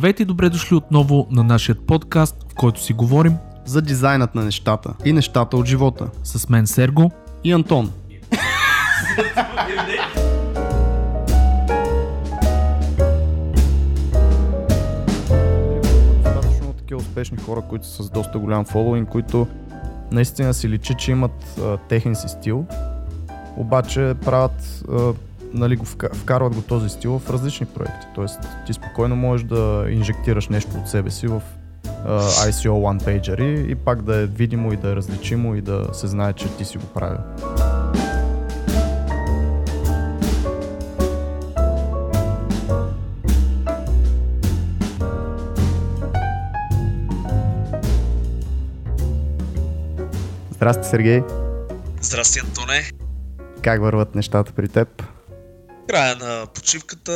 Здравейте и добре дошли отново на нашия подкаст, в който си говорим за дизайнът на нещата и нещата от живота. С мен Серго и Антон. Достатъчно такива успешни хора, които са с доста голям фолоуинг, които наистина си личи, че имат техен си стил, обаче правят... Нали, вкарват го този стил в различни проекти, т.е. ти спокойно можеш да инжектираш нещо от себе си в ICO one-pager и пак да е видимо и да е различимо и да се знае, че ти си го правил. Здрасти, Сергей! Здрасти, Антоне! Как върват нещата при теб? Края на почивката,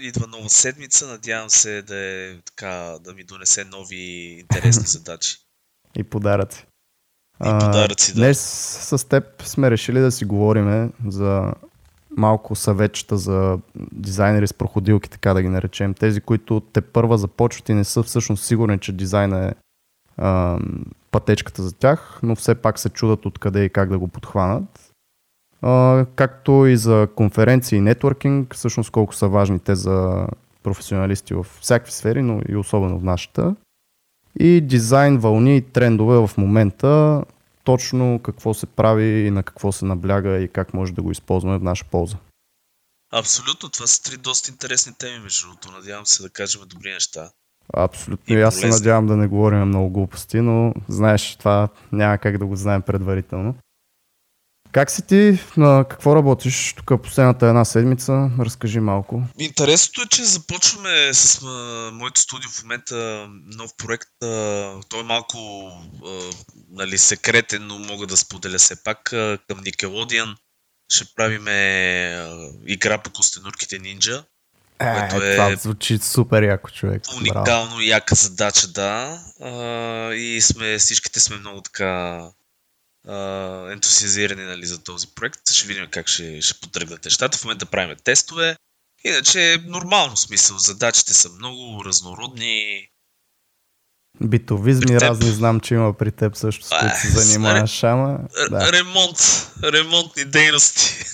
идва нова седмица, надявам се да е така, да ми донесе нови интересни задачи. И подаръци. Да. Днес с теб сме решили да си говорим за малко съветчета за дизайнери с проходилки, така да ги наречем. Тези, които тепърва започват и не са всъщност сигурни, че дизайна е пътечката за тях, но все пак се чудат откъде и как да го подхванат. Както и за конференции и нетворкинг, всъщност колко са важни те за професионалисти във всякакви сфери, но и особено в нашата. И дизайн, вълни и трендове в момента, точно какво се прави и на какво се набляга и как може да го използваме в наша полза. Абсолютно, това са три доста интересни теми, между другото. Надявам се да кажем добри неща. Абсолютно, и аз се надявам да не говорим много глупости, но знаеш, това няма как да го знаем предварително. Как си ти? На какво работиш тук последната една седмица? Разкажи малко. Интересното е, че започваме с моето студио в момента нов проект. Той е малко секретен, но мога да споделя все пак. Към Nickelodeon ще правиме игра по костенурките Нинджа. Това звучи супер яко, човек. Уникално браво. Яка задача, да. И всичките сме много така... ентусиазирани, нали, за този проект. Ще видим как ще потръгнат нещата. В момента правим тестове. Иначе е нормално, смисъл. Задачите са много разнородни. Битовизми при разни теб... знам, че има при теб също, с които се занимаваш. Да. Ремонтни дейности.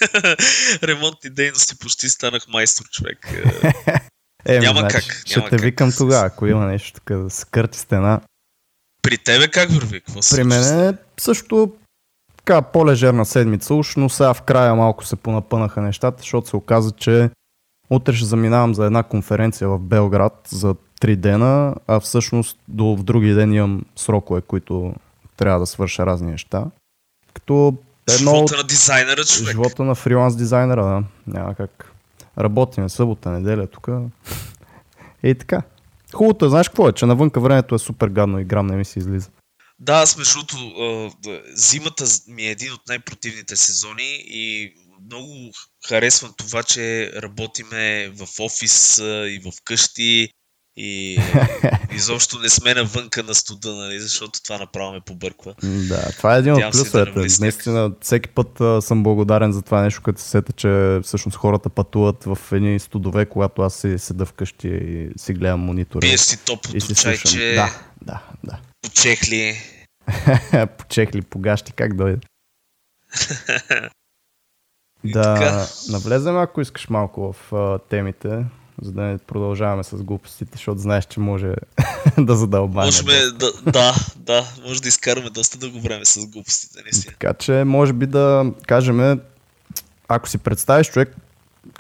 Ремонтни дейности. Почти станах майстор, човек. Няма как. Викам тогава, ако има нещо така да скърти стена. При тебе как върви? При мен е също така по-лежерна седмица уж, но сега в края малко се понапънаха нещата, защото се оказа, че утре ще заминавам за една конференция в Белград за 3 дена, а всъщност в други ден имам срокове, които трябва да свърша разни неща. Като едно... Живота на дизайнера, човек. Живота на фриланс дизайнера, да. Няма как. Работим събота, неделя тук. И така. Хубавото е, знаеш какво е, че навънка времето е супер гадно и грам не ми се излиза. Да, аз между другото, зимата ми е един от най-противните сезони и много харесвам това, че работиме в офис и в къщи и изобщо не сме навънка на студа, нали, защото това направо ме побърква. Да, това е един от плюсовете. Наистина, всеки път съм благодарен за това нещо, като се сета, че всъщност хората пътуват в едни студове, когато аз си седа вкъщи и си гледам монитора. Пиеш си топлото чайче. Да. Почехли. Почехли, погащи, как дойде. Да, навлезем, ако искаш малко в темите. За да не продължаваме с глупостите, защото знаеш, че може да задълбаме. Може да изкараме доста дълго време с глупостите. Не си. Така че, може би да кажем, ако си представиш човек,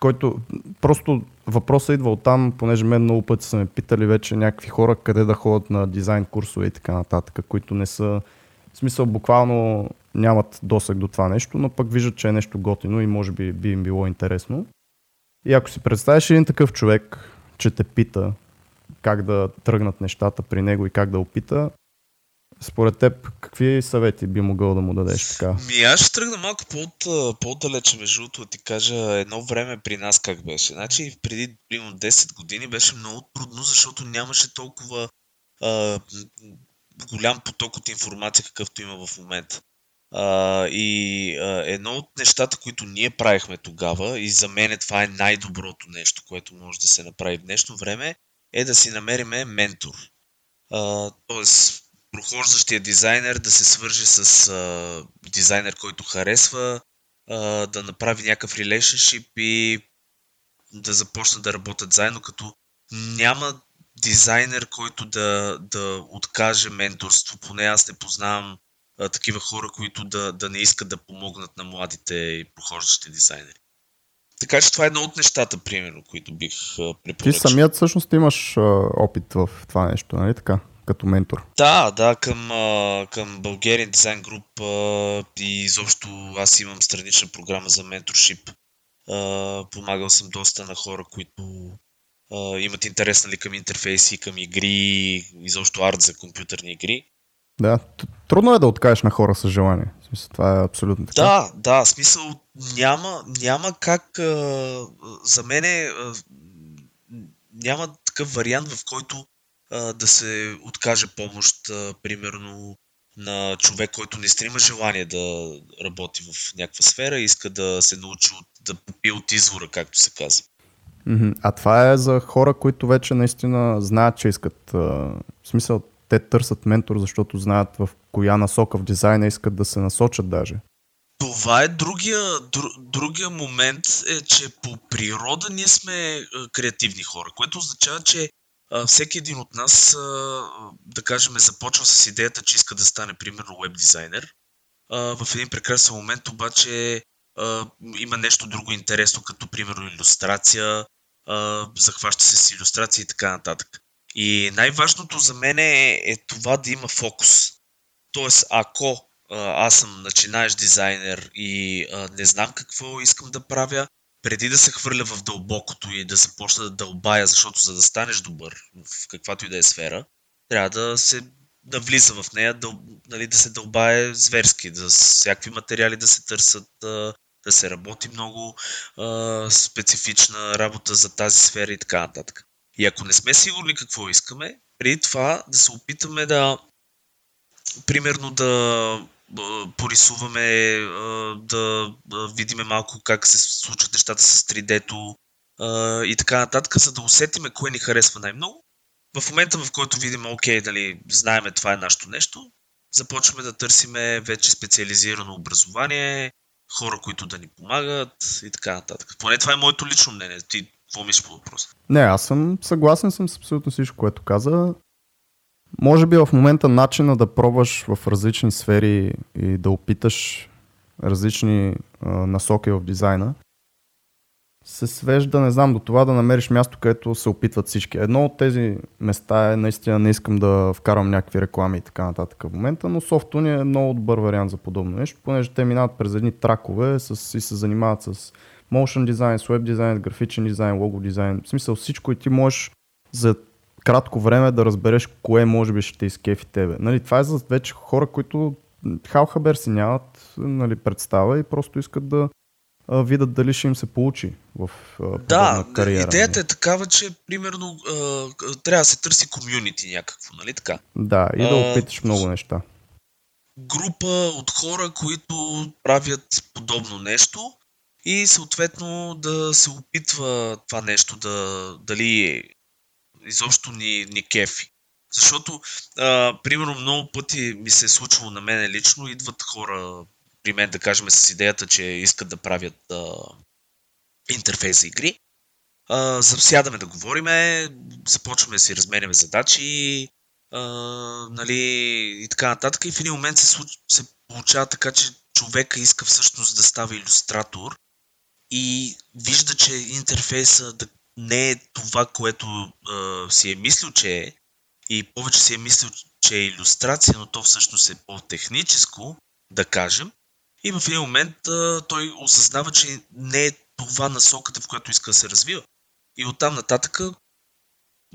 който просто въпросът идва оттам, понеже мен много пъти са ме питали вече някакви хора къде да ходят на дизайн курсове и така нататък, които не са, в смисъл буквално нямат досег до това нещо, но пък виждат, че е нещо готино и може би би им било интересно. И ако си представиш един такъв човек, че те пита как да тръгнат нещата при него и как да опита, според теб какви съвети би могъл да му дадеш така? Аз ще тръгна малко по-далече, между другото, да ти кажа едно време при нас как беше. Значи преди 10 години беше много трудно, защото нямаше толкова голям поток от информация, какъвто има в момента. Едно от нещата, които ние правихме тогава, и за мен това е най-доброто нещо, което може да се направи в днешно време, е да си намериме ментор. Тоест, прохождащия дизайнер да се свържи с дизайнер, който харесва, да направи някакъв релейшъншип и да започнат да работят заедно, като няма дизайнер, който да откаже менторство. Поне аз не познавам такива хора, които да не искат да помогнат на младите и прохождащи дизайнери. Така че това е едно от нещата, примерно, които бих препоръчал. Ти самият всъщност имаш опит в това нещо, нали така, като ментор? Да, към Bulgarian Design Group и изобщо аз имам странична програма за менторшип. Помагал съм доста на хора, които имат интерес, нали, към интерфейси, към игри, изобщо арт за компютърни игри. Да, трудно е да откажеш на хора с желание. В смисъл, това е абсолютно така. Да, смисъл няма как. За мен няма такъв вариант, в който да се откаже помощ, примерно, на човек, който наистина има желание да работи в някаква сфера и иска да се научи да попие от извора, както се казва. А това е за хора, които вече наистина знаят, че искат. В смисъл, те търсят ментор, защото знаят в коя насока в дизайна искат да се насочат даже. Това е другия момент, е, че по природа ние сме креативни хора, което означава, че всеки един от нас, да кажем, започва с идеята, че иска да стане, примерно, веб дизайнер. В един прекрасен момент обаче има нещо друго интересно, като, примерно, илюстрация, захваща се с илюстрация и така нататък. И най-важното за мен е това да има фокус. Тоест, ако аз съм начинаещ дизайнер и не знам какво искам да правя, преди да се хвърля в дълбокото и да започна да дълбая, защото за да станеш добър в каквато и да е сфера, трябва да се навлиза в нея, нали, да се дълбае зверски, да всякакви материали да се търсят, да се работи много специфична работа за тази сфера и така нататък. И ако не сме сигурни какво искаме, преди това да се опитаме примерно да порисуваме, да видиме малко как се случват нещата с 3D-то и така нататък, за да усетиме кое ни харесва най-много. В момента, в който видим, окей, нали, знаеме това е нашето нещо, започваме да търсиме вече специализирано образование, хора, които да ни помагат и така нататък. Поне това е моето лично мнение. Ти какво мислиш по въпроса? Не, аз съм съгласен съм с абсолютно всичко, което каза. Може би в момента начина да пробваш в различни сфери и да опиташ различни насоки в дизайна се свежда, не знам, до това да намериш място, където се опитват всички. Едно от тези места е, наистина не искам да вкарвам някакви реклами и така нататък в момента, но SoftUni е много добър вариант за подобно нещо, понеже те минават през едни тракове и се занимават с motion дизайн, web дизайн, графичен дизайн, лого дизайн, в смисъл всичко, и ти можеш за кратко време да разбереш кое може би ще те изкефи тебе. Нали, това е за вече хора, които халхабер си нямат, нали, представа и просто искат да видят дали ще им се получи в подобна кариера. Да, идеята е такава, че примерно трябва да се търси комюнити някакво, нали така? Да, и да опиташ много неща. Група от хора, които правят подобно нещо и съответно да се опитва това нещо дали изобщо ни кефи. Защото, примерно, много пъти ми се е случвало на мен лично, идват хора при мен, да кажем, с идеята, че искат да правят интерфейс за игри. Сядаме да говориме, започваме да си разменяме задачи, нали, и така нататък. И в един момент се получава така, че човека иска всъщност да става илюстратор и вижда, че интерфейса не е това, което си е мислил, че е, и повече си е мислил, че е илюстрация, но то всъщност е по-техническо, да кажем, и в един момент той осъзнава, че не е това насоката, в която иска да се развива. И оттам нататък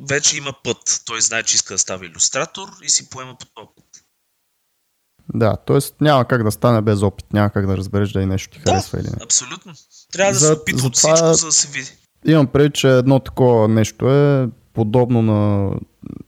вече има път. Той знае, че иска да става илюстратор и си поема по този път. Да, т.е. няма как да стане без опит, няма как да разбереш дали нещо ти харесва или не. Да, абсолютно. Трябва да се опитва от всичко, за да се види. Имам предвид, че едно такова нещо е подобно на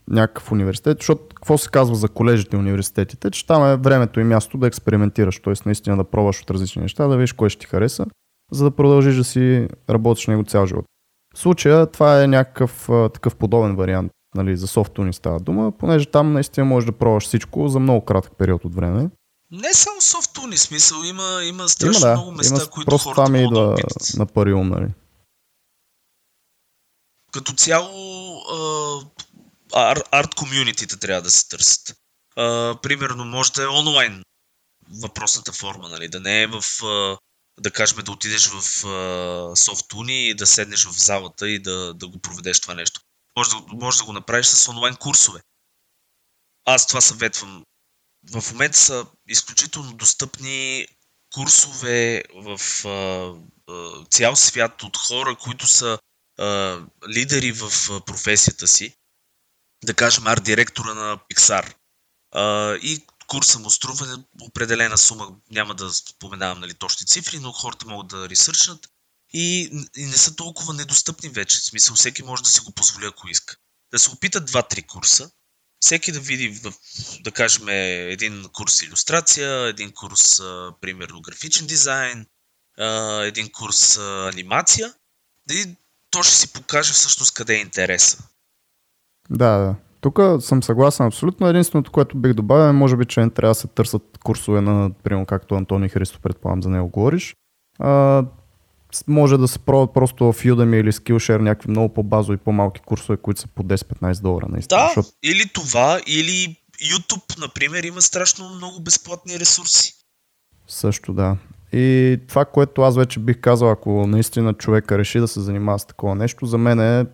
някакъв университет, защото какво се казва за колежите и университетите, че там е времето и място да експериментираш, т.е. наистина да пробваш от различни неща, да видиш кое ще ти хареса, за да продължиш да си работиш него цял живот. В случая това е някакъв такъв подобен вариант, нали, за SoftUni става дума, понеже там наистина можеш да пробваш всичко за много кратък период от време. Не само SoftUni, смисъл, има страшно много места, които хората могат да опитат. На пари ум, нали? Като цяло арт-комюнитите трябва да се търсят. Примерно, може да е онлайн въпросната форма, нали? Да не е в... да кажем, да отидеш в SoftUni и да седнеш в залата и да го проведеш това нещо. Може да го направиш с онлайн курсове. Аз това съветвам. В момента са изключително достъпни курсове в цял свят от хора, които са лидери в професията си. Да кажем, арт-директора на Пиксар. И курса му струва определена сума, няма да споменавам, нали, точни цифри, но хората могат да ресърчнат и не са толкова недостъпни вече. В смисъл, всеки може да си го позволя, ако иска. Да се опитат 2-3 курса, всеки да види, да кажем, един курс илюстрация, един курс, примерно, графичен дизайн, един курс анимация, и то ще си покаже всъщност къде е интереса. Да. Тук съм съгласен абсолютно. Единственото, което бих добавил, може би, че не трябва да се търсят курсове на, примерно, както Антони Христо, предполагам, за него говориш. Може да се пробват просто в Udemy или SkillShare някакви много по-базови, по-малки курсове, които са по $10-15 наистина. Да, защото... или това, или YouTube, например, има страшно много безплатни ресурси. Също, да. И това, което аз вече бих казал, ако наистина човека реши да се занимава с такова нещо, за мен е...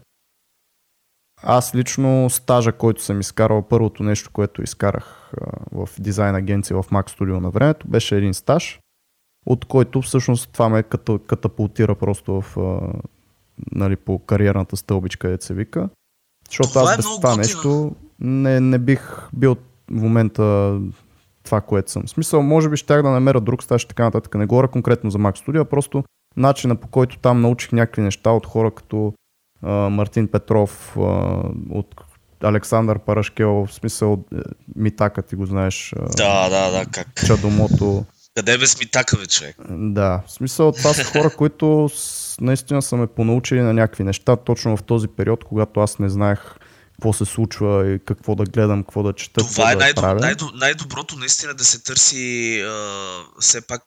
Аз лично стажа, който съм изкарал, първото нещо, което изкарах в дизайн агенция в Mac Studio на времето, беше един стаж, от който всъщност това ме катапултира просто в, нали, по кариерната стълбичка, дето се вика. Защото това аз без това нещо не бих бил в момента това, което съм. В смисъл, може би щях да намеря друг стаж и така нататък. Не говоря конкретно за Mac Studio, а просто начина, по който там научих някакви неща от хора като Мартин Петров, от Александър Парашкел, в смисъл от Митака, ти го знаеш. Да, как? Чадомото. Къде без Митака, бе, човек? Да, в смисъл това са хора, които наистина са ме понаучили на някакви неща, точно в този период, когато аз не знаех какво се случва и какво да гледам, какво да чета. Това е да най-доброто наистина да се търси все пак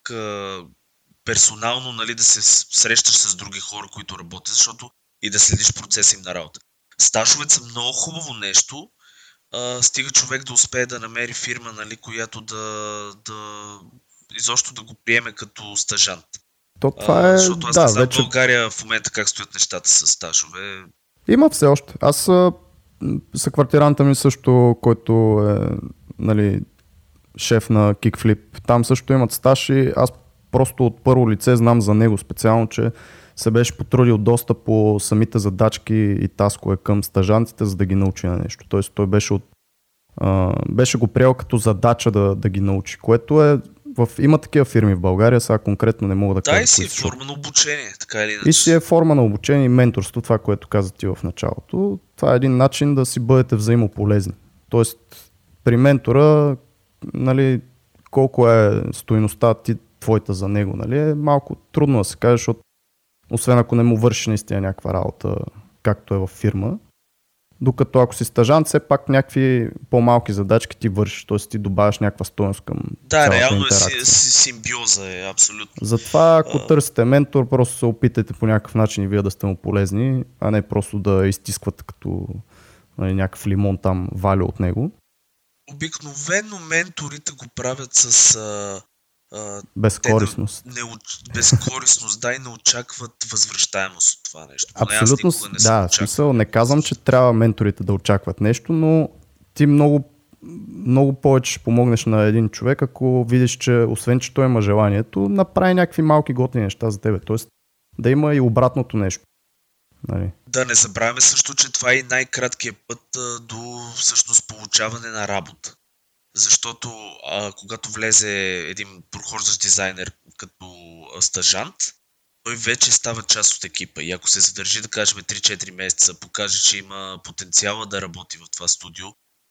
персонално, нали, да се срещаш с други хора, които работят, защото и да следиш процеса им на работа. Стажовете са много хубаво нещо, стига човек да успее да намери фирма, нали, която да изобщо да го приеме като стажант. То това е... Защото аз не знам вече... България в момента как стоят нещата с стажове. Има все още. Аз съквартиранта ми също, който е, нали, шеф на Kickflip, там също имат стаж и аз просто от първо лице знам за него специално, че се беше потрудил доста по самите задачки и таскове към стажантите, за да ги научи на нещо. Тоест той беше го приел като задача да ги научи, което е... Има такива фирми в България, сега конкретно не мога да кажа. Да, и си е форма на обучение, така или иначе. И си е форма на обучение и менторство, това, което каза ти в началото. Това е един начин да си бъдете взаимополезни. Тоест при ментора, нали, колко е стойността твоята за него, нали, е малко трудно да се каже, защото освен ако не му върши наистина някаква работа, както е във фирма. Докато ако си стажант, все пак някакви по-малки задачки ти вършиш, т.е. ти добавяш някаква стойност към цялата интеракция. Да, реално е симбиоза, е абсолютно. Затова ако търсите ментор, просто се опитайте по някакъв начин и вие да сте му полезни, а не просто да изтисквате като, нали, някакъв лимон там валя от него. Обикновено менторите го правят с... безкористност. Безкористност, да, и не очакват възвръщаемост от това нещо. Абсолютно, да, смисъл, не казвам, че трябва менторите да очакват нещо, но ти много, много повече ще помогнеш на един човек, ако видиш, че освен, че той има желанието, направи някакви малки готини неща за тебе. Тоест да има и обратното нещо. Нали? Да, не забравяме също, че това е най-краткият път до всъщност получаване на работа. Защото когато влезе един прохождащ дизайнер като стажант, той вече става част от екипа. И ако се задържи, да кажем, 3-4 месеца, покаже, че има потенциала да работи в това студио,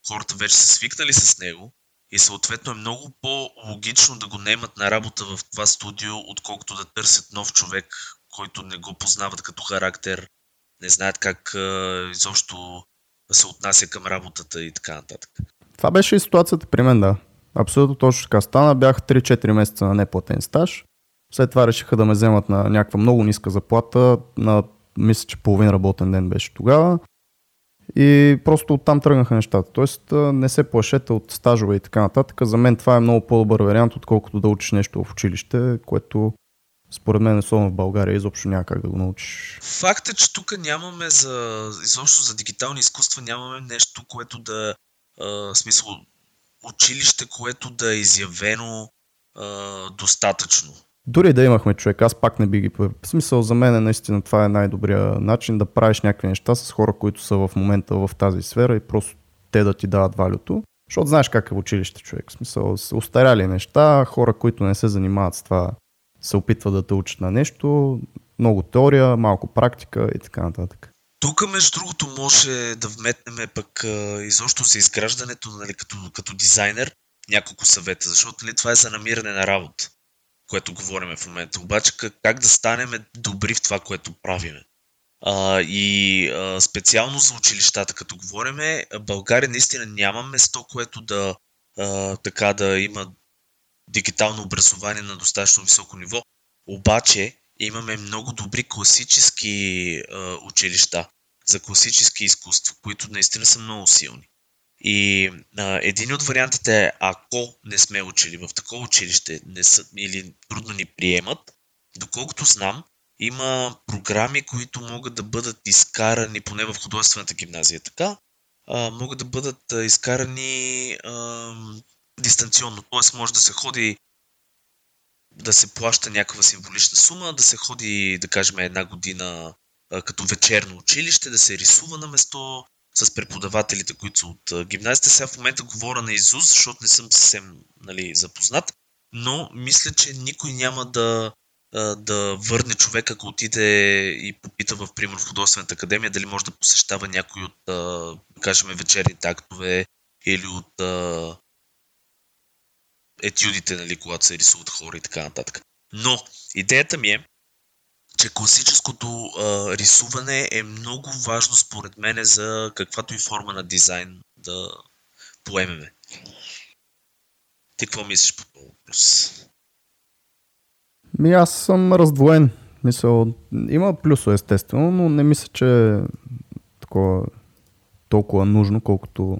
хората вече са свикнали с него и съответно е много по-логично да го наемат на работа в това студио, отколкото да търсят нов човек, който не го познават като характер, не знаят как изобщо се отнася към работата и така нататък. Това беше и ситуацията при мен, да. Абсолютно точно така стана. Бях 3-4 месеца на неплатен стаж. След това решиха да ме вземат на някаква много ниска заплата. На, мисля, че половин работен ден беше тогава. И просто оттам тръгнаха нещата. Тоест не се плашете от стажове и така нататък. За мен това е много по-добър вариант, отколкото да учиш нещо в училище, което според мен, особено в България, изобщо няма как да го научиш. Факт е, че тук нямаме изобщо за дигитални изкуства, нямаме нещо, което да смисъл училище, което да е изявено достатъчно. Дори да имахме човек, аз пак не би ги... В смисъл, за мен наистина това е най-добрият начин да правиш някакви неща с хора, които са в момента в тази сфера и просто те да ти дават валюто. Защото знаеш как е в училище, човек. В смисъл, остаряли неща, хора, които не се занимават с това, се опитват да те учат на нещо, много теория, малко практика и така нататък. Тук, между другото, може да вметнем пък изобщо за изграждането, нали, като дизайнер, няколко съвета, защото нали, това е за намиране на работа, което говорим в момента. Обаче как да станем добри в това, което правим. Специално за училищата, като говорим, България наистина няма место, което да, така да има дигитално образование на достатъчно високо ниво. Обаче имаме много добри класически училища за класически изкуства, които наистина са много силни. И един от вариантите е, ако не сме учили в такова училище не са, или трудно ни приемат, доколкото знам, има програми, които могат да бъдат изкарани, поне в художествената гимназия така, могат да бъдат изкарани дистанционно, т.е. може да се ходи да се плаща някаква символична сума, да се ходи, да кажем, една година като вечерно училище, да се рисува на место с преподавателите, които са от гимназията. Сега в момента говоря на изуст, защото не съм съвсем нали, запознат, но мисля, че никой няма да върне човек, ако отиде и попита в пример в художествената академия, дали може да посещава някой от, да кажем, вечерните актове или от етюдите, нали, когато се рисуват хора и така нататък. Но идеята ми е, че класическото рисуване е много важно според мен за каквато и форма на дизайн да поемеме. Ти какво мислиш по този въпрос? Аз съм раздвоен. Мисля, има плюсо естествено, но не мисля, че такова толкова нужно, колкото...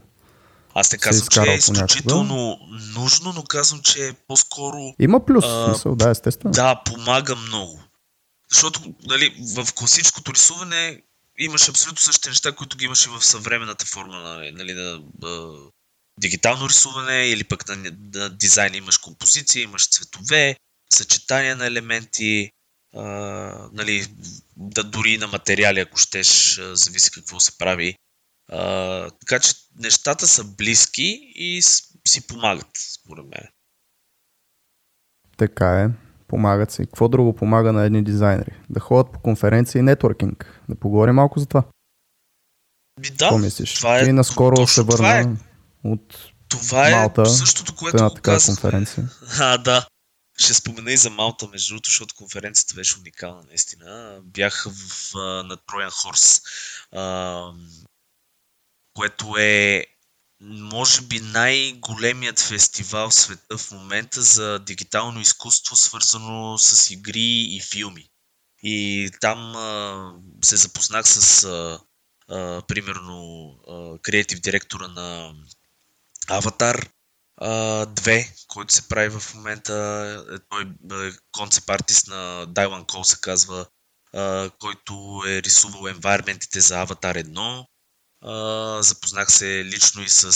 Аз не казвам, че е изключително нужно, но казвам, че е по-скоро... Има плюс, мисъл, да, естествено. Да, помага много. Защото нали, в класическото рисуване имаш абсолютно същите неща, които ги имаш и в съвременната форма нали, на дигитално рисуване или пък на дизайн. Имаш композиция, имаш цветове, съчетания на елементи, нали, да дори на материали, ако щеш, зависи какво се прави. Така че нещата са близки и си помагат, според мен. Така е, помагат си. Какво друго помага на едни дизайнери? Да ходят по конференции и нетворкинг. Да поговорим малко за това. Да, какво мислиш? Това е, и наскоро се върна от Малта в една такава конференция. Да. Ще спомена и за Малта, между другото, защото конференцията беше уникална, наистина. Бях на Троян Хорс. Което е, може би, най-големият фестивал в света в момента за дигитално изкуство, свързано с игри и филми. И там се запознах с, примерно, креатив директора на Аватар 2, който се прави в момента. Той е концепт артист на Dylan Cole, се казва, който е рисувал енвайрментите за Аватар 1. Запознах се лично и с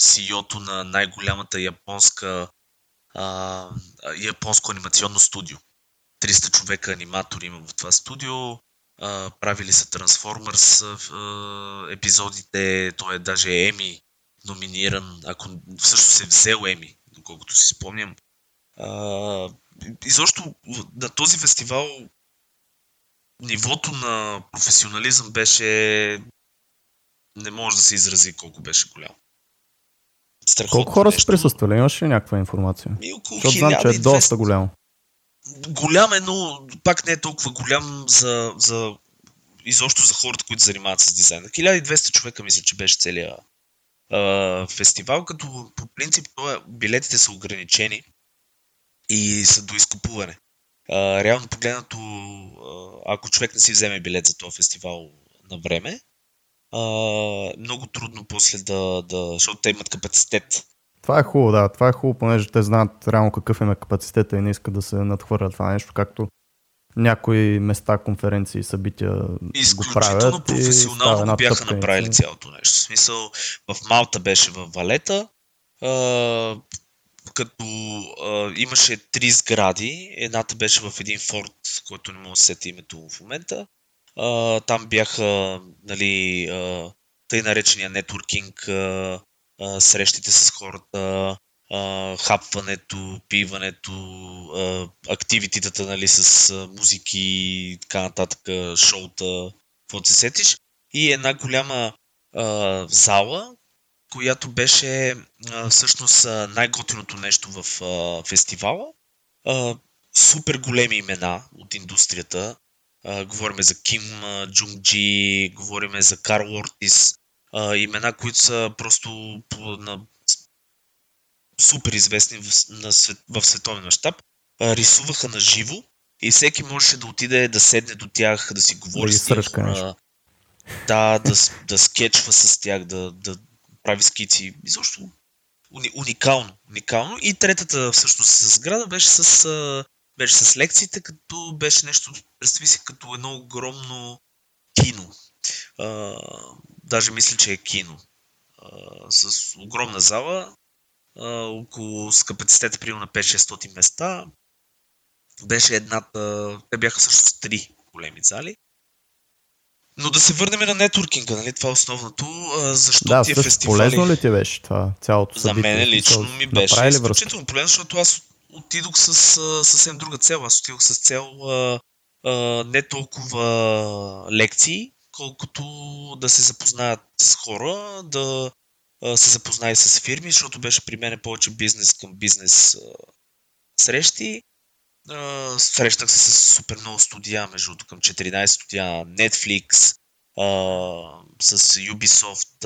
CEO-то на най-голямата японско анимационно студио. 300 човека аниматори има в това студио. Правили са Transformers епизодите. Той е даже Еми номиниран, ако всъщност се взел Еми, доколкото си спомням. Изобщо на този фестивал нивото на професионализъм беше... Не може да се изрази колко беше голямо. Страхотно. Колко хора са присъствали? Имаш ли някаква информация? Защото знам, че е доста голямо. Голям е, но пак не е толкова голям за изобщо за хората, които занимават с дизайна. 1200 човека, мисля, че беше целият фестивал, като по принцип билетите са ограничени и са до изкупуване. Реално погледнато, ако човек не си вземе билет за този фестивал на време, много трудно после да защото те имат капацитет. Това е хубаво, да. Това е хубаво, понеже те знаят реално какъв им е капацитета и не искат да се надхвърлят това нещо, както някои места, конференции, събития го правят. Изключително професионално бяха направили цялото нещо. В смисъл, в Малта беше в Валета, като имаше три сгради. Едната беше в един форт, който не мога да сетя името в момента. Там бяха, нали, тъй наречения нетворкинг, срещите с хората, хапването, пиването, активититата, нали, с музики и така нататък, шоута, каквото се сетиш. И една голяма зала, която беше всъщност най-готиното нещо в фестивала. Супер големи имена от индустрията. Говорим за Ким Джунджи, говорим за Карл Ортис, имена, които са просто супер известни в световен мащаб, рисуваха на живо и всеки можеше да отиде да седне до тях, да си говори с тях, да скетчва с тях, да прави скици. Изобщо уникално. И третата всъщност сграда беше с лекциите, като беше нещо, представи си, като едно огромно кино. Даже мисля, че е кино. С огромна зала, с капацитета примерно на 5-600 места. Беше едната, те бяха всъщност три големи зали. Но да се върнем на нетворкинга, нали? Това е основното. Защо тия фестивали... Полезно ли ти беше това цялото събитие? За мен лично ми беше изключително полезно, защото аз отидох с съвсем друга цел. Аз отидох с цел не толкова лекции, колкото да се запознаят с хора, да се запознае с фирми, защото беше при мен повече бизнес към бизнес срещи. Срещах се с супер много студия, между към 14 студия на Netflix, с Ubisoft,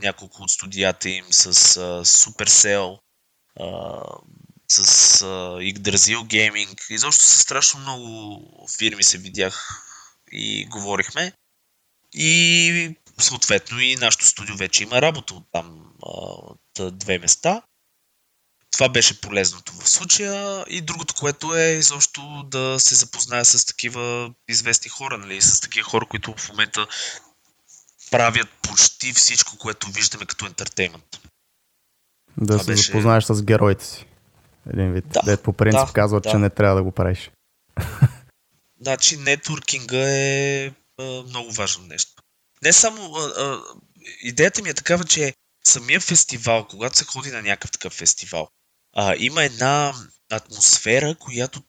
няколко от студията им, с Supercell, с Игдразил Гейминг. Изобщо с страшно много фирми се видях и говорихме. И съответно и нашото студио вече има работа от там две места. Това беше полезното в случая. И другото, което е изобщо да се запозная с такива известни хора, нали? С такива хора, които в момента правят почти всичко, което виждаме като ентертеймент. Да се запознаеш с героите си. Един вид. Да, по принцип казват, че не трябва да го правиш. Значи нетворкинга е много важно нещо. Не само... идеята ми е такава, че самия фестивал, когато се ходи на някакъв такъв фестивал, има една атмосфера, която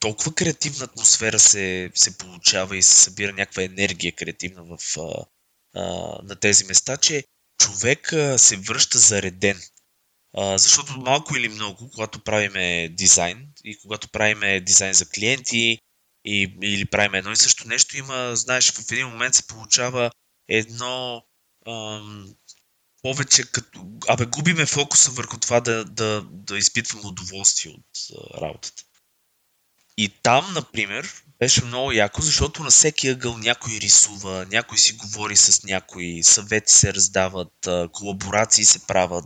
толкова креативна атмосфера се получава и се събира някаква енергия креативна на тези места, че човек се връща зареден. Защото малко или много, когато правиме дизайн и когато правиме дизайн за клиенти или правим едно и също нещо, има, знаеш, в един момент се получава едно повече като... губиме фокуса върху това да изпитваме удоволствие от работата. И там, например, беше много яко, защото на всеки ъгъл някой рисува, някой си говори с някой, съвети се раздават, колаборации се правят.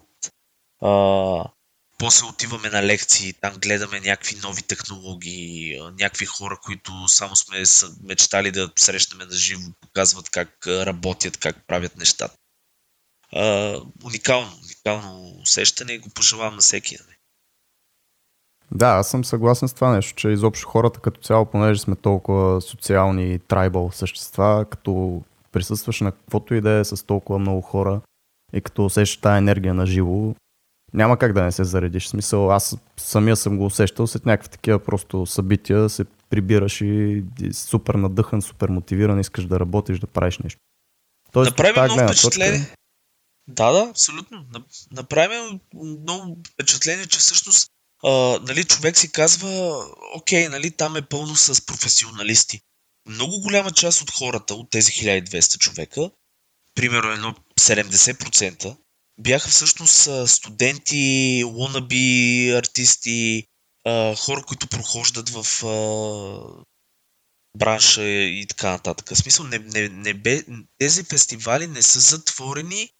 После отиваме на лекции, там гледаме някакви нови технологии, някакви хора, които само сме мечтали да срещнем на живо, показват как работят, как правят нещата. Уникално усещане и го пожелавам на всеки. Да, аз съм съгласен с това нещо, че изобщо хората като цяло, понеже сме толкова социални и трайбъл същества, като присъстваш на каквото и да е с толкова много хора и като усещаш тая енергия на живо, няма как да не се заредиш. В смисъл, аз самия съм го усещал, след някакви такива просто събития се прибираш и супер надъхан, супер мотивиран, искаш да работиш, да правиш нещо. Тоест, направим много впечатление. Точка... Да, абсолютно. Направим много впечатление, че всъщност човек си казва, окей, нали, там е пълно с професионалисти. много голяма част от хората, от тези 1200 човека, примерно едно 70%, бяха всъщност студенти, wannabe артисти, хора, които прохождат в бранша и така нататък. В смисъл, тези фестивали не са затворени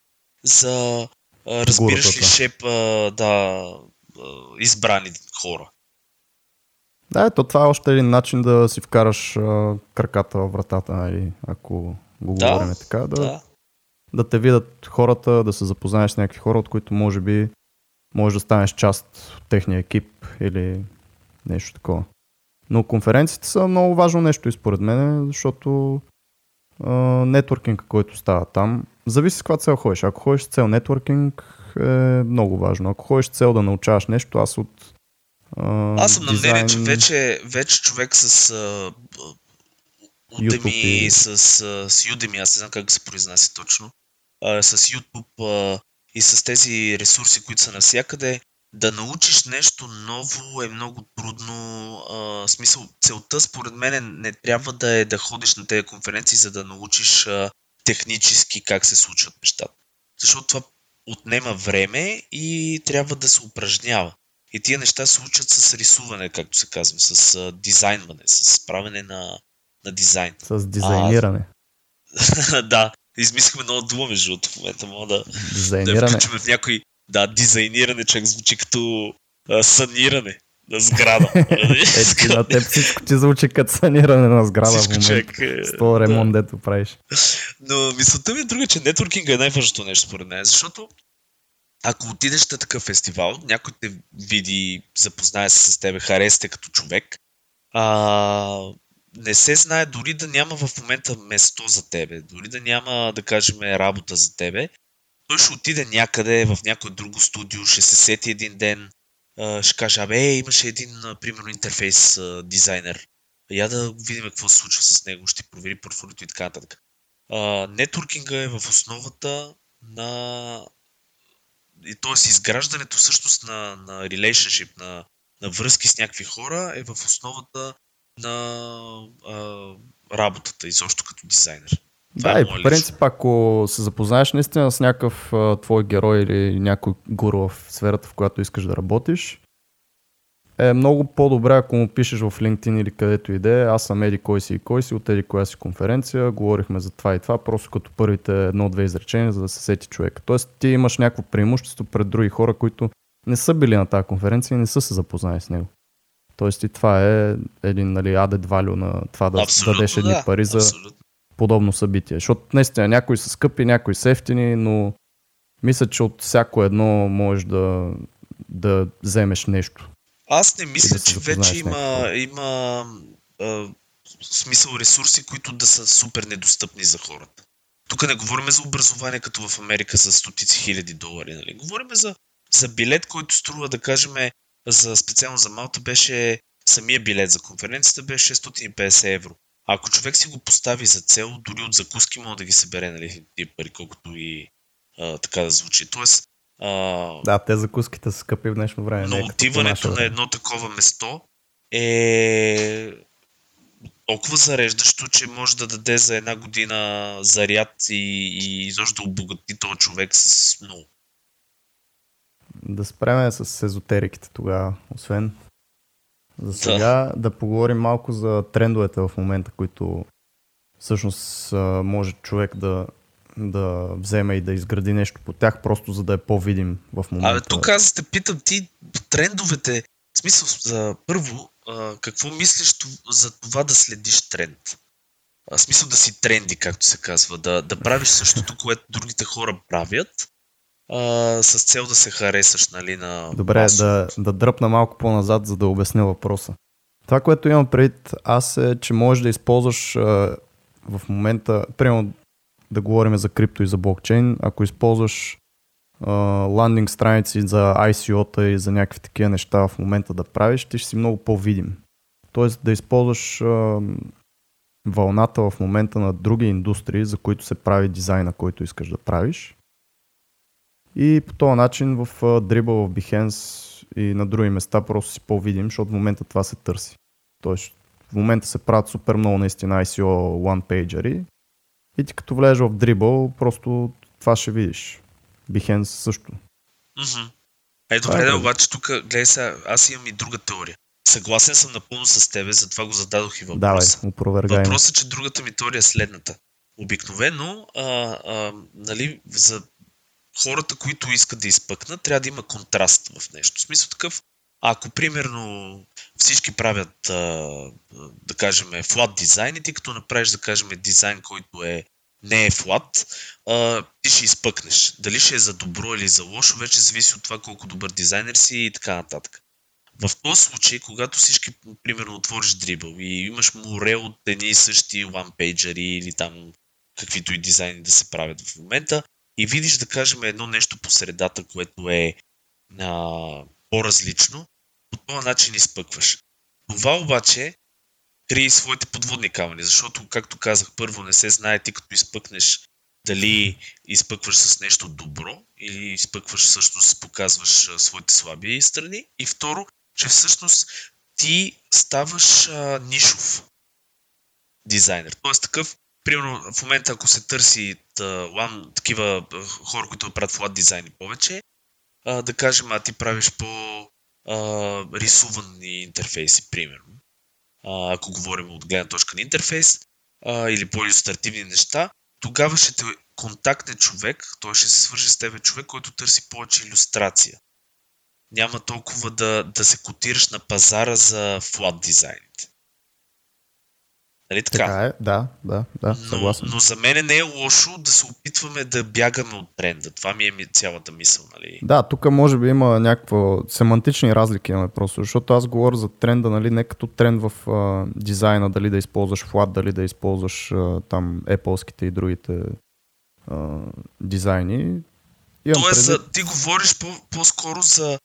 за, разбираш ли, шепа, избрани хора. Да, ето това е още един начин да си вкараш краката във вратата, нали, ако го говорим така. Да те видят хората, да се запознаеш с някакви хора, от които може би можеш да станеш част от техния екип или нещо такова. Но конференциите са много важно нещо и според мен, защото нетворкинг, който става там, зависи с каква цел ходиш. Ако ходиш с цел нетворкинг, е много важно. Ако ходиш с цел да научаваш нещо, аз съм на мнение, че вече човек с Udemy, с Udemy, аз не знам как се произнася точно, с YouTube и с тези ресурси, които са навсякъде, да научиш нещо ново е много трудно. В смисъл, целта според мен не трябва да е да ходиш на тези конференции, за да научиш технически как се случват нещата. Защото това отнема време и трябва да се упражнява. И тия неща се случат с рисуване, както се казва, с дизайнване, с правене на дизайн. С дизайниране. Да, измислихме много дума между другото в момента. Мога да включим в някой... Да, дизайниране, човек звучи като саниране на сграда. Ето, на теб всичко ти звучи като саниране на сграда в момента. С този ремонт, дето правиш. Но мисълта ми е друга, че нетворкинга е най-важното нещо според мен, защото ако отидеш на такъв фестивал, някой те види, запознае се с тебе, хареса те като човек, не се знае, дори да няма в момента место за тебе, дори да няма, да кажем, работа за тебе, той ще отиде някъде в някое друго студио, ще се сети един ден, ще каже, имаше един, примерно, интерфейс дизайнер, я да видим какво се случва с него, ще провери портфолиото и така нататък. Нетворкинга е в основата на... Тоест, изграждането всъщност на relationship, на връзки с някакви хора е в основата на работата, изобщо като дизайнер. Това да, е по принцип, ако се запознаеш наистина с някакъв твой герой или някой гуру в сферата, в която искаш да работиш, е много по-добре, ако му пишеш в LinkedIn или където иде, аз съм еди кой си и кой си, от еди коя си конференция, говорихме за това и това, просто като първите едно-две изречения, за да се сети човека. Тоест ти имаш някакво преимущество пред други хора, които не са били на тази конференция и не са се запознали с него. Тоест и това е един, нали, added value на това да дадеш едни пари за подобно събитие. Защото наистина някои са скъпи, някои са евтини, но мисля, че от всяко едно можеш да вземеш нещо. Аз не мисля, че вече има смисъл ресурси, които да са супер недостъпни за хората. Тук не говорим за образование, като в Америка с стотици хиляди $100,000, нали? Говорим за билет, който струва, да кажем, специално за Малта беше самия билет за конференцията, беше €650. Ако човек си го постави за цел, дори от закуски може да ги събере, нали, тия пари, колкото и така да звучи. Тоест, да, те закуските са скъпи в днешно време. Но отиването на едно такова место е толкова зареждащо, че може да даде за една година заряд и изобщо да обогати този човек с много. Да спреме с езотериките тогава, освен. За сега да поговорим малко за трендовете в момента, които всъщност може човек да вземе и да изгради нещо по тях, просто за да е по-видим в момента. Тук аз те питам, ти трендовете, в смисъл, първо, какво мислиш за това да следиш тренд? В смисъл да си тренди, както се казва, да правиш същото, което другите хора правят, с цел да се харесаш, нали, на... Добре, да дръпна малко по-назад, за да обясня въпроса. Това, което имам пред аз е, че можеш да използваш в момента, примерно да говорим за крипто и за блокчейн, ако използваш ландинг страници за ICO-та и за някакви такива неща в момента да правиш, ти ще си много по-видим. Тоест да използваш вълната в момента на други индустрии, за които се прави дизайна, който искаш да правиш. И по този начин в Dribbble, в Behance и на други места просто си по-видим, защото в момента това се търси. Тоест В момента се правят супер много наистина ICO one-pager-и и ти като влезеш в Dribbble, просто това ще видиш. Behance също. Mm-hmm. Е, добре, да, обаче тук, гледай сега, аз имам и друга теория. Съгласен съм напълно с тебе, затова го зададох и въпроса. Давай, опровергай. Въпросът е, че другата ми теория е следната. Обикновено, нали, за хората, които искат да изпъкнат, трябва да има контраст в нещо. В смисъл такъв, ако примерно всички правят, да кажем, flat дизайн и ти като направиш, да кажем, дизайн, който е не е flat, ти ще изпъкнеш. Дали ще е за добро или за лошо, вече зависи от това колко добър дизайнер си и така нататък. В този случай, когато всички, примерно, отвориш Dribbble и имаш море от едни и същи one-pager или там каквито и дизайни да се правят в момента и видиш, да кажем, едно нещо по средата, което е по-различно, по този начин изпъкваш. Това обаче крие своите подводни камъни, защото, както казах, първо не се знае ти като изпъкнеш дали изпъкваш с нещо добро или изпъкваш всъщност, показваш своите слаби страни и второ, че всъщност ти ставаш нишов дизайнер. Тоест такъв, примерно в момента ако се търси такива хора, които правят флат дизайни повече, да кажем, ти правиш по-рисувани интерфейси, примерно. Ако говорим от гледна точка на интерфейс или по-илюстративни неща, тогава ще те контактне човек, той ще се свърже с тебе човек, който търси повече илюстрация. Няма толкова да се котираш на пазара за флат дизайните. Нали така? Така е, да, съгласен. Но за мен не е лошо да се опитваме да бягаме от тренда. Това ми е цялата мисъл, нали? Да, тук може би има някаква семантични разлики, просто, защото аз говоря за тренда, нали, не като тренд в дизайна, дали да използваш flat, дали да използваш там Apple-ските и другите дизайни. Тоест, ти говориш по-скоро за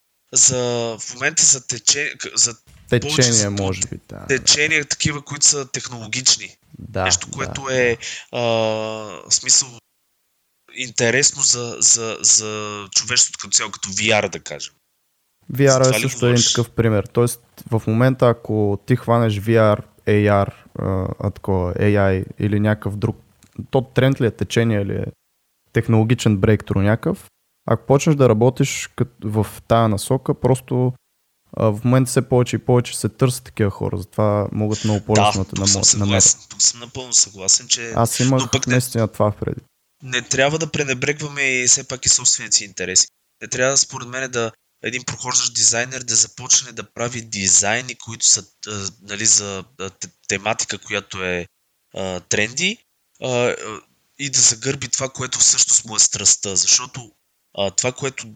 в момента за течение. Течения, може би. Да, течения, да. Такива, които са технологични. Да, нещо, което е смисъл интересно за човечеството като цяло, като VR, да кажем. VR е също един такъв пример. Тоест, в момента, ако ти хванеш VR, AR, AI или някакъв друг, то тренд ли е, течение ли е, технологичен брейктру някакъв, ако почнеш да работиш в тая насока, просто в момента все повече и повече се търсят такива хора, затова могат много по-лесно да намерят. Тук съм напълно съгласен, че... Аз имах наистина това впреди. Не трябва да пренебрегваме и все пак и собствените си интереси. Не трябва, според мен, един прохождащ дизайнер да започне да прави дизайни, които са нали, за тематика, която е тренди и да загърби това, което всъщност му е страстта, защото това, което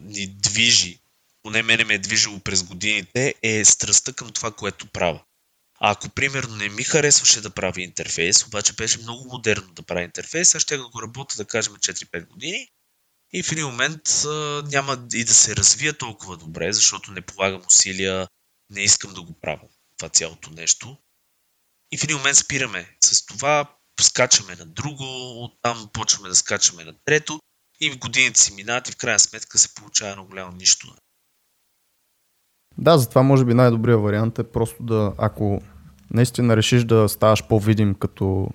ни движи, поне мене ме е движило през годините, е страстта към това, което правя. А ако, примерно, не ми харесваше да прави интерфейс, обаче беше много модерно да прави интерфейс, аз ще го работя, да кажем, 4-5 години и в един момент няма и да се развия толкова добре, защото не полагам усилия, не искам да го правя това цялото нещо. И в един момент спираме с това, скачаме на друго, оттам почваме да скачаме на трето и в годините си минат и в крайна сметка се получава едно голямо нищо. Да, затова може би най-добрият вариант е просто да, ако наистина решиш да ставаш по-видим, като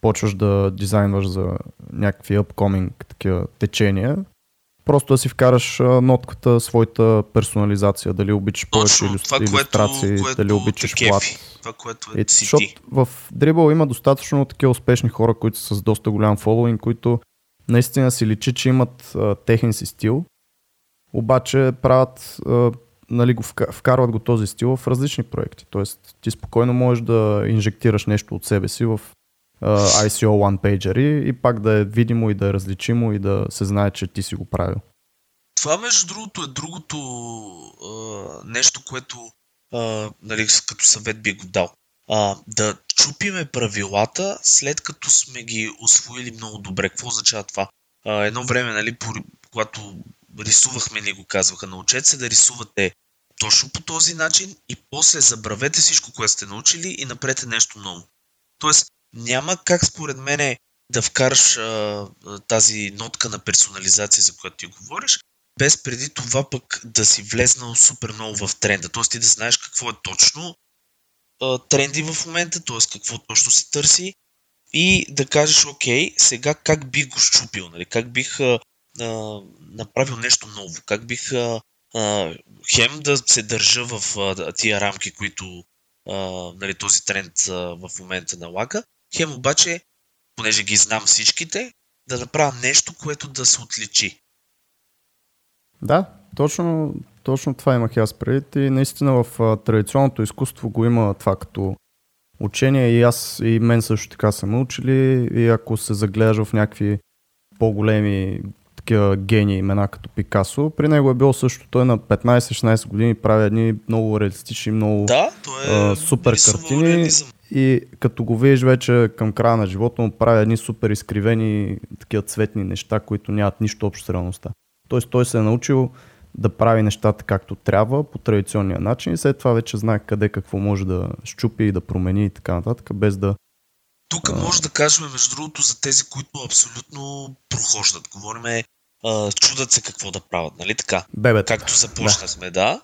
почваш да дизайнваш за някакви upcoming такива течения, просто да си вкараш нотката, своята персонализация, дали обичаш повече илюстрации, дали обичаш плат. Защото в Dribbble има достатъчно такива успешни хора, които са с доста голям фоллоуинг, които наистина си личи, че имат техен си стил, обаче правят... Нали, вкарват го този стил в различни проекти. Тоест, ти спокойно можеш да инжектираш нещо от себе си в ICO one-pager и пак да е видимо и да е различимо и да се знае, че ти си го правил. Това, между другото, е другото нещо, което нали, като съвет би го дал. Да чупиме правилата, след като сме ги освоили много добре. Какво означава това? Едно време, нали, когато рисувахме, ни го казваха, научете се да рисувате точно по този начин и после забравете всичко, което сте научили и направете нещо ново. Тоест, няма как според мене да вкараш тази нотка на персонализация, за която ти говориш, без преди това пък да си влезнал супер много в тренда. Тоест, ти да знаеш какво е точно тренди в момента, т.е. какво точно се търси и да кажеш, окей, сега как бих го щупил, нали? Как бих направил нещо ново, как бих хем да се държа в тия рамки, които нали, този тренд в момента налага, хем обаче, понеже ги знам всичките, да направя нещо, което да се отличи. Да, точно това имах аз предвид и наистина в традиционното изкуство го има това като учение и аз и мен също така съм учили и ако се загледаш в някакви по-големи такива гении имена като Пикасо, при него е било също, той на 15-16 години прави едни много реалистични, много супер картини реализъм. И като го видиш вече към края на живота му прави едни супер изкривени такива цветни неща, които нямат нищо общо с реалността. Тоест той се е научил да прави нещата както трябва, по традиционния начин и след това вече знае къде какво може да щупи и да промени и така нататък, без да... Тук може да кажем, между другото, за тези, които абсолютно прохождат. Говориме, чудат се какво да правят, нали така? Бебета. Както започнахме, да.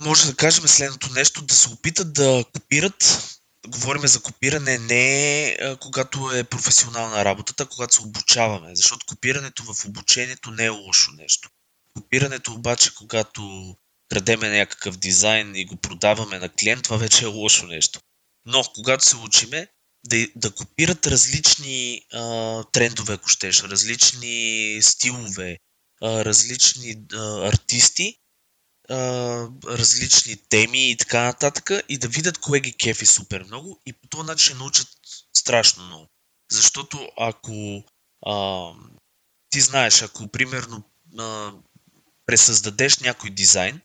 Може да кажем следното нещо, да се опитат да копират. Говориме за копиране не когато е професионална работата, когато се обучаваме, защото копирането в обучението не е лошо нещо. Копирането обаче, когато крадеме някакъв дизайн и го продаваме на клиент, това вече е лошо нещо. Но когато се учиме, да копират различни трендове, ако щеш, различни стилове, различни артисти, различни теми и така нататък и да видят кое ги кефи супер много и по този начин научат страшно много. Защото ако ти знаеш, ако примерно пресъздадеш някой дизайн,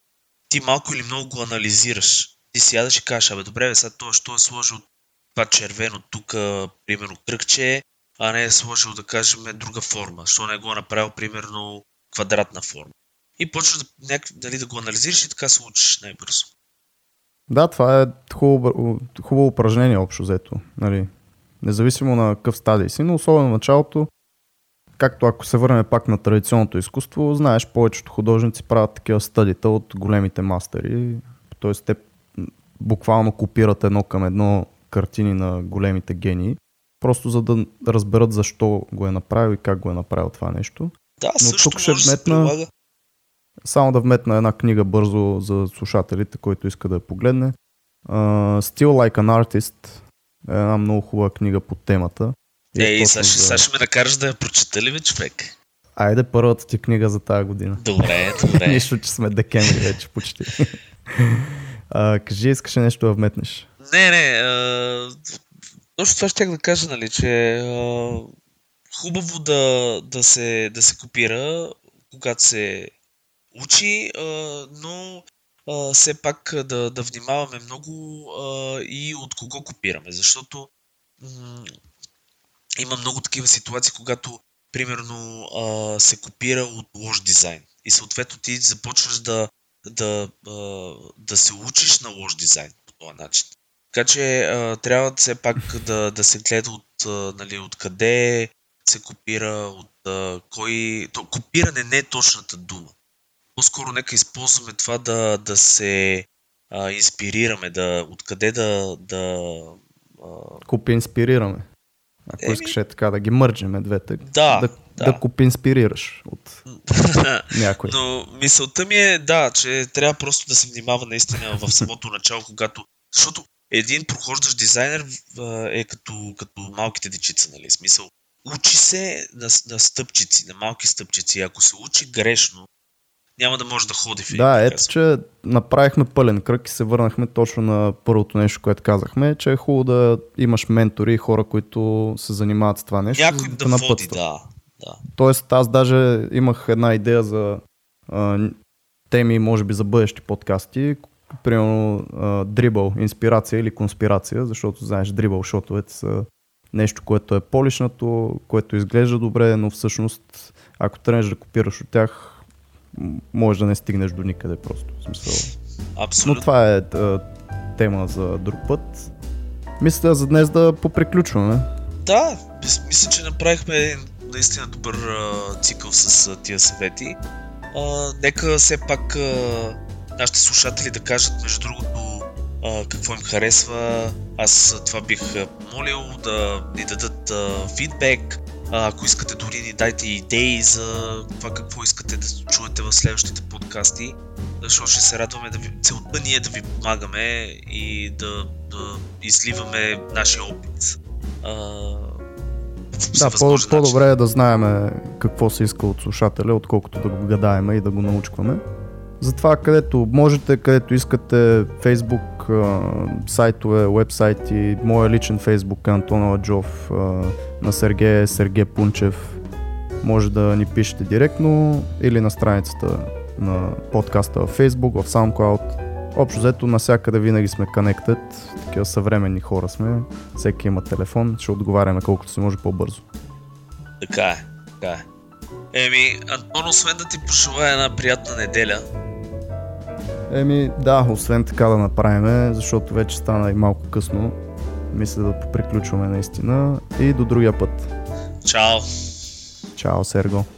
ти малко или много го анализираш. Ти сядаш и кажеш, добре, сега това що е сложил това червено тук, примерно кръгче, а не е сложил, да кажем, друга форма, защото не го е направил, примерно, квадратна форма. И почваш да го анализираш и така се учиш най-бързо. Да, това е хубаво упражнение общо взето. Нали? Независимо на какъв стадий си, но особено в началото, както ако се върнем пак на традиционното изкуство, знаеш, повечето художници правят такива стадита от големите мастери, т.е. те буквално копират едно към едно картини на големите гении, просто за да разберат защо го е направил и как го е направил това нещо. Да, но също тук ще вметна, само да вметна една книга бързо за слушателите, който иска да я погледне. Still Like an Artist е една много хубава книга по темата. Ей, сега ще ме накараш да я прочета ли бе, човек? Айде първата ти книга за тази година. Добре. Нищо, че сме декември вече почти. Кажи, искаш нещо да вметнеш? Не. Точно това ще да кажа, нали, че хубаво да се копира, когато се учи, но все пак да внимаваме много и от кого копираме, защото има много такива ситуации, когато примерно се копира от лош дизайн и съответно ти започваш да се учиш на лош дизайн по този начин. Така че трябва все пак да се гледа от къде се копира, от кой... Копиране не е точната дума. По-скоро нека използваме това да се инспирираме, откъде Копи-инспирираме. Ако искаш така да ги мърджеме двете, да копи-инспирираш от някой. Но мисълта ми е, че трябва просто да се внимава наистина в самото начало, когато... Защото един прохождащ дизайнер е като малките дечица, нали? Смисъл, учи се на стъпчици, на малки стъпчици. Ако се учи грешно, няма да може да ходи в един. Да, ето, че направихме пълен кръг и се върнахме точно на първото нещо, което казахме, че е хубаво да имаш ментори и хора, които се занимават с това нещо. Някой да води, да. Тоест, аз даже имах една идея за теми, може би за бъдещи подкасти, примерно Dribbble, инспирация или конспирация, защото знаеш, Dribbble шотовете са нещо, което е полишнато, което изглежда добре, но всъщност, ако тръгнеш да копираш от тях, можеш да не стигнеш до никъде просто. В смисъл. Абсолютно. Но това е тема за друг път. Мисля за днес да поприключваме. Да, мисля, че направихме наистина добър цикъл с тия съвети. Нека все пак нашите слушатели да кажат, между другото, какво им харесва. Аз това бих молил, да ни дадат фидбек. Ако искате, дори ни дайте идеи за това какво искате да чуете в следващите подкасти, защото ще се радваме да ви... Целта ни е да ви помагаме и да изливаме нашия опит. Да, по-добре е да знаем какво се иска от слушателя, отколкото да го гадаем и да го научкваме. Затова където можете, където искате, Facebook, сайтове, уебсайти, моя личен Facebook е Антон Аладжов, на Сергей Пунчев, може да ни пишете директно или на страницата на подкаста в Facebook, в SoundCloud. Общо взето навсякъде винаги сме connected, такива съвременни хора сме, всеки има телефон, ще отговаряме колкото се може по-бързо. Така е, така е. Еми, Антон, освен да ти пожелая една приятна неделя. Еми, да, освен така да направим, защото вече стана и малко късно. Мисля да поприключваме наистина и до другия път. Чао! Чао, Серго!